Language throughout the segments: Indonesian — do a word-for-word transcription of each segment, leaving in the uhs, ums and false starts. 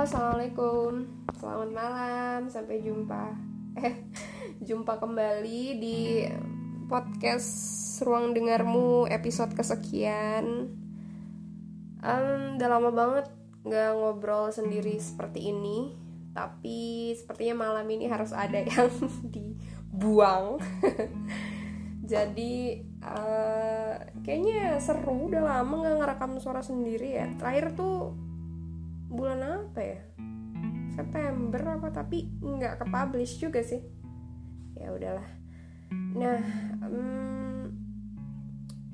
Halo, assalamualaikum, selamat malam, sampai jumpa eh jumpa kembali di podcast Ruang Dengarmu episode kesekian. Um, udah lama banget nggak ngobrol sendiri seperti ini, tapi sepertinya malam ini harus ada yang dibuang. Jadi uh, kayaknya seru, udah lama nggak ngerekam suara sendiri ya. Terakhir tuh bulan apa ya? September apa, tapi nggak ke-publish juga sih. Ya udahlah. Nah, um,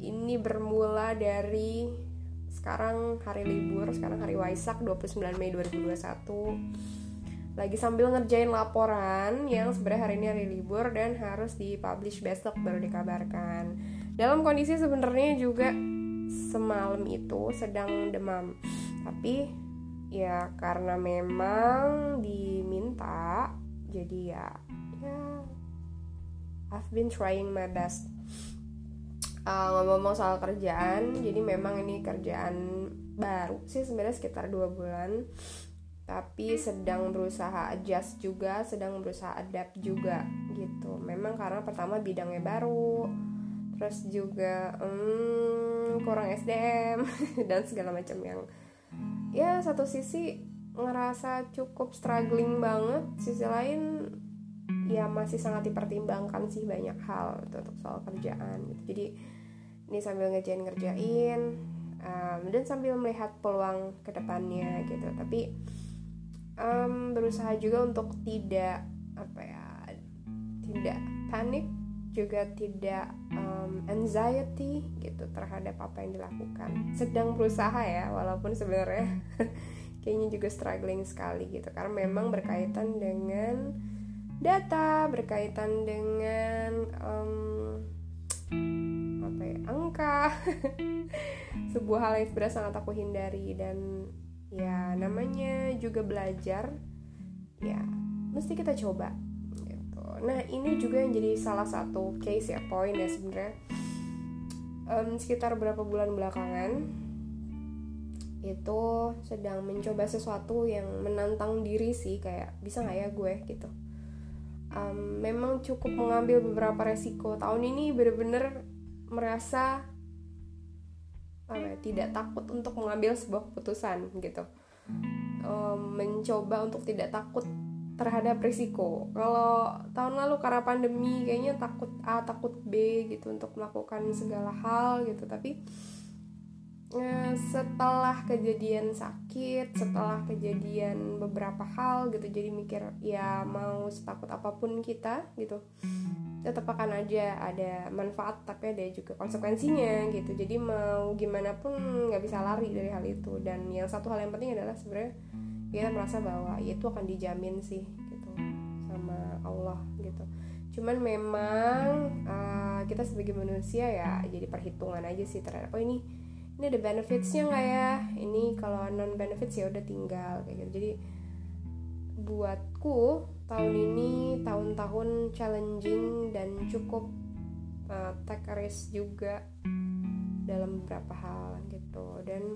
ini bermula dari sekarang hari libur, sekarang hari Waisak dua puluh sembilan Mei dua ribu dua puluh satu. Lagi sambil ngerjain laporan yang sebenarnya hari ini hari libur dan harus dipublish besok baru dikabarkan. Dalam kondisi sebenarnya juga semalam itu sedang demam. Tapi ya karena memang diminta, jadi ya, ya I've been trying my best. uh, Ngomong-ngomong soal kerjaan, jadi memang ini kerjaan baru sih sebenarnya sekitar dua bulan. Tapi sedang berusaha adjust juga, sedang berusaha adapt juga gitu. Memang karena pertama bidangnya baru, terus juga hmm, kurang S D M dan segala macam yang ya satu sisi ngerasa cukup struggling banget, sisi lain ya masih sangat dipertimbangkan sih banyak hal untuk soal kerjaan gitu. Jadi ini sambil ngerjain-ngerjain um, dan sambil melihat peluang kedepannya gitu. Tapi um, berusaha juga untuk tidak apa ya, tidak panik juga, tidak um, anxiety gitu terhadap apa yang dilakukan. Sedang berusaha ya, walaupun sebenarnya kayaknya juga struggling sekali gitu, karena memang berkaitan dengan data, berkaitan dengan um, apa ya, angka sebuah hal yang sebenarnya sangat aku hindari. Dan ya namanya juga belajar ya mesti kita coba. Nah ini juga yang jadi salah satu case ya, poin ya sebenarnya. um, Sekitar berapa bulan belakangan itu sedang mencoba sesuatu yang menantang diri sih, kayak bisa gak ya gue gitu. um, Memang cukup mengambil beberapa resiko. Tahun ini benar-benar merasa apa ya, tidak takut untuk mengambil sebuah keputusan gitu. um, Mencoba untuk tidak takut terhadap risiko. Kalau tahun lalu karena pandemi kayaknya takut A, takut B gitu untuk melakukan segala hal gitu. Tapi eh, setelah kejadian sakit, setelah kejadian beberapa hal gitu, jadi mikir ya mau setakut apapun kita gitu, tetap akan aja ada manfaat tapi ada juga konsekuensinya gitu. Jadi mau gimana pun nggak bisa lari dari hal itu. Dan yang satu hal yang penting adalah sebenarnya kita merasa bahwa itu akan dijamin sih gitu sama Allah gitu. Cuman memang uh, kita sebagai manusia ya jadi perhitungan aja sih terhadap oh ini ini ada benefitsnya nggak ya, ini kalau non benefits ya udah tinggal kayak gitu. Jadi buatku tahun ini tahun-tahun challenging dan cukup uh, take risk juga dalam beberapa hal gitu. Dan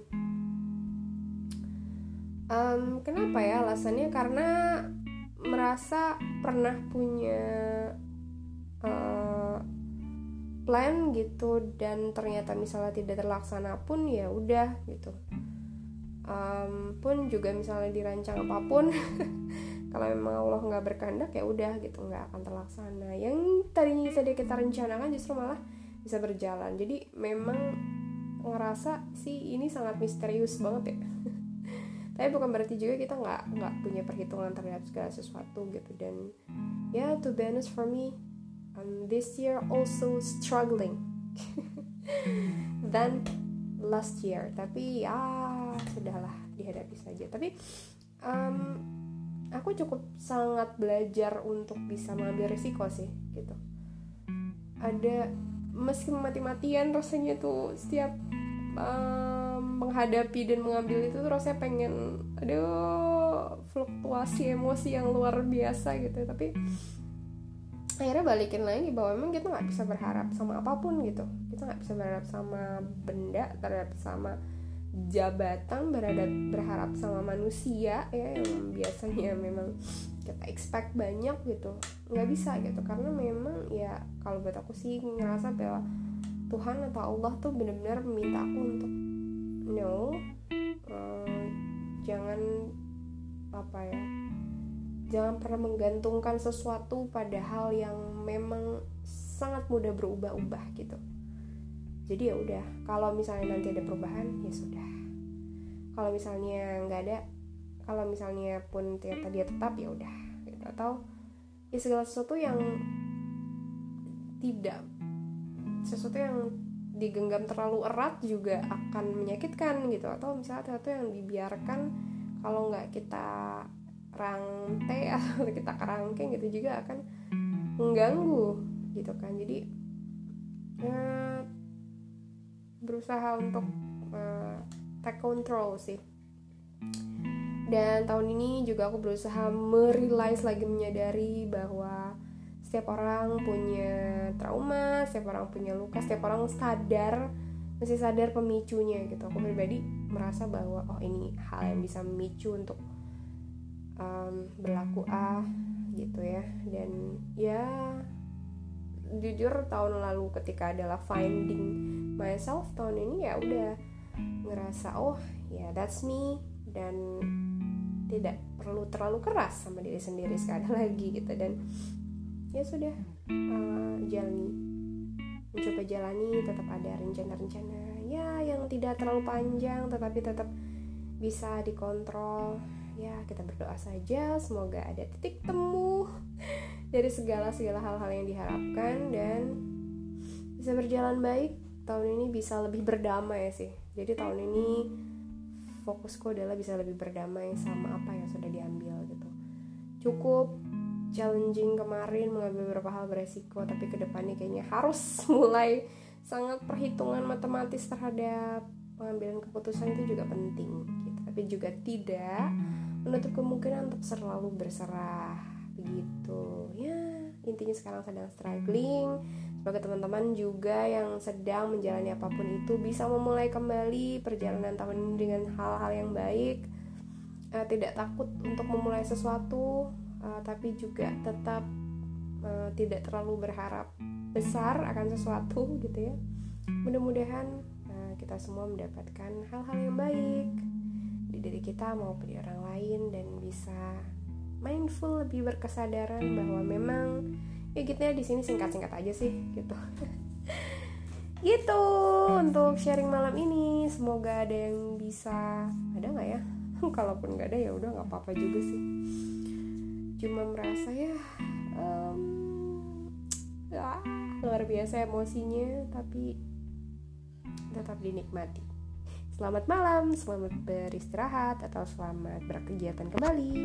Um, kenapa ya alasannya? Karena merasa pernah punya uh, plan gitu dan ternyata misalnya tidak terlaksana pun ya udah gitu. Um, pun juga misalnya dirancang apapun kalau memang Allah nggak berkehendak ya udah gitu, nggak akan terlaksana. Yang tadinya tadi kita rencanakan justru malah bisa berjalan. Jadi memang ngerasa sih ini sangat misterius banget ya. Tapi bukan berarti juga kita nggak nggak punya perhitungan terhadap segala sesuatu gitu. Dan ya yeah, to be honest for me, um, this year also struggling than last year. Tapi ya sudahlah, dihadapi saja. Tapi um, aku cukup sangat belajar untuk bisa mengambil risiko sih gitu. Ada meski mati-matian rasanya tuh setiap uh, menghadapi dan mengambil itu terus saya pengen aduh fluktuasi emosi yang luar biasa gitu. Tapi akhirnya balikin lagi bahwa memang kita nggak bisa berharap sama apapun gitu, kita nggak bisa berharap sama benda, terhadap sama jabatan berada, berharap sama manusia ya, yang biasanya memang kita expect banyak gitu, nggak bisa gitu. Karena memang ya kalau buat aku sih ngerasa bahwa Tuhan atau Allah tuh benar-benar meminta aku untuk no, uh, jangan apa ya, jangan pernah menggantungkan sesuatu pada hal yang memang sangat mudah berubah-ubah gitu. Jadi ya udah, kalau misalnya nanti ada perubahan ya sudah, kalau misalnya nggak ada, kalau misalnya pun ternyata dia tetap ya udah gitu. Atau ya segala sesuatu yang tidak, sesuatu yang digenggam terlalu erat juga akan menyakitkan gitu. Atau misalnya sesuatu yang dibiarkan kalau nggak kita rantai atau kita kerangkeng gitu juga akan mengganggu gitu kan. Jadi ya, berusaha untuk uh, take control sih. Dan tahun ini juga aku berusaha merealize lagi, menyadari bahwa setiap orang punya trauma, setiap orang punya luka, setiap orang sadar, mesti sadar pemicunya gitu. Aku pribadi merasa bahwa oh ini hal yang bisa memicu untuk um, berlaku A gitu ya. Dan ya jujur tahun lalu ketika adalah finding myself, tahun ini ya udah ngerasa oh ya that's me, dan tidak perlu terlalu keras sama diri sendiri sekali lagi gitu. Dan ya sudah, uh, jalani, mencoba jalani, tetap ada rencana-rencana ya yang tidak terlalu panjang tetapi tetap bisa dikontrol. Ya kita berdoa saja semoga ada titik temu dari segala-segala hal-hal yang diharapkan dan bisa berjalan baik. Tahun ini bisa lebih berdamai sih. Jadi tahun ini fokusku adalah bisa lebih berdamai sama apa yang sudah diambil gitu. Cukup challenging kemarin, mengambil beberapa hal beresiko, tapi kedepannya kayaknya harus mulai sangat perhitungan matematis terhadap pengambilan keputusan. Itu juga penting gitu. Tapi juga tidak menutup kemungkinan untuk selalu berserah gitu ya. Intinya sekarang sedang struggling, semoga teman-teman juga yang sedang menjalani apapun itu bisa memulai kembali perjalanan tahun ini dengan hal-hal yang baik, uh, tidak takut untuk memulai sesuatu, uh, tapi juga tetap uh, tidak terlalu berharap besar akan sesuatu gitu ya. Mudah-mudahan uh, kita semua mendapatkan hal-hal yang baik di diri kita maupun di orang lain, dan bisa mindful, lebih berkesadaran bahwa memang ya gitu ya, di sini singkat-singkat aja sih gitu. Gitu untuk sharing malam ini, semoga ada yang bisa, ada nggak ya? Kalaupun nggak ada ya udah nggak apa-apa juga sih. Cuma merasa ya, um, ah, luar biasa emosinya, tapi tetap dinikmati. Selamat malam, selamat beristirahat atau selamat berkegiatan kembali.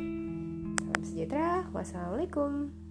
Sejahtera, wassalamualaikum.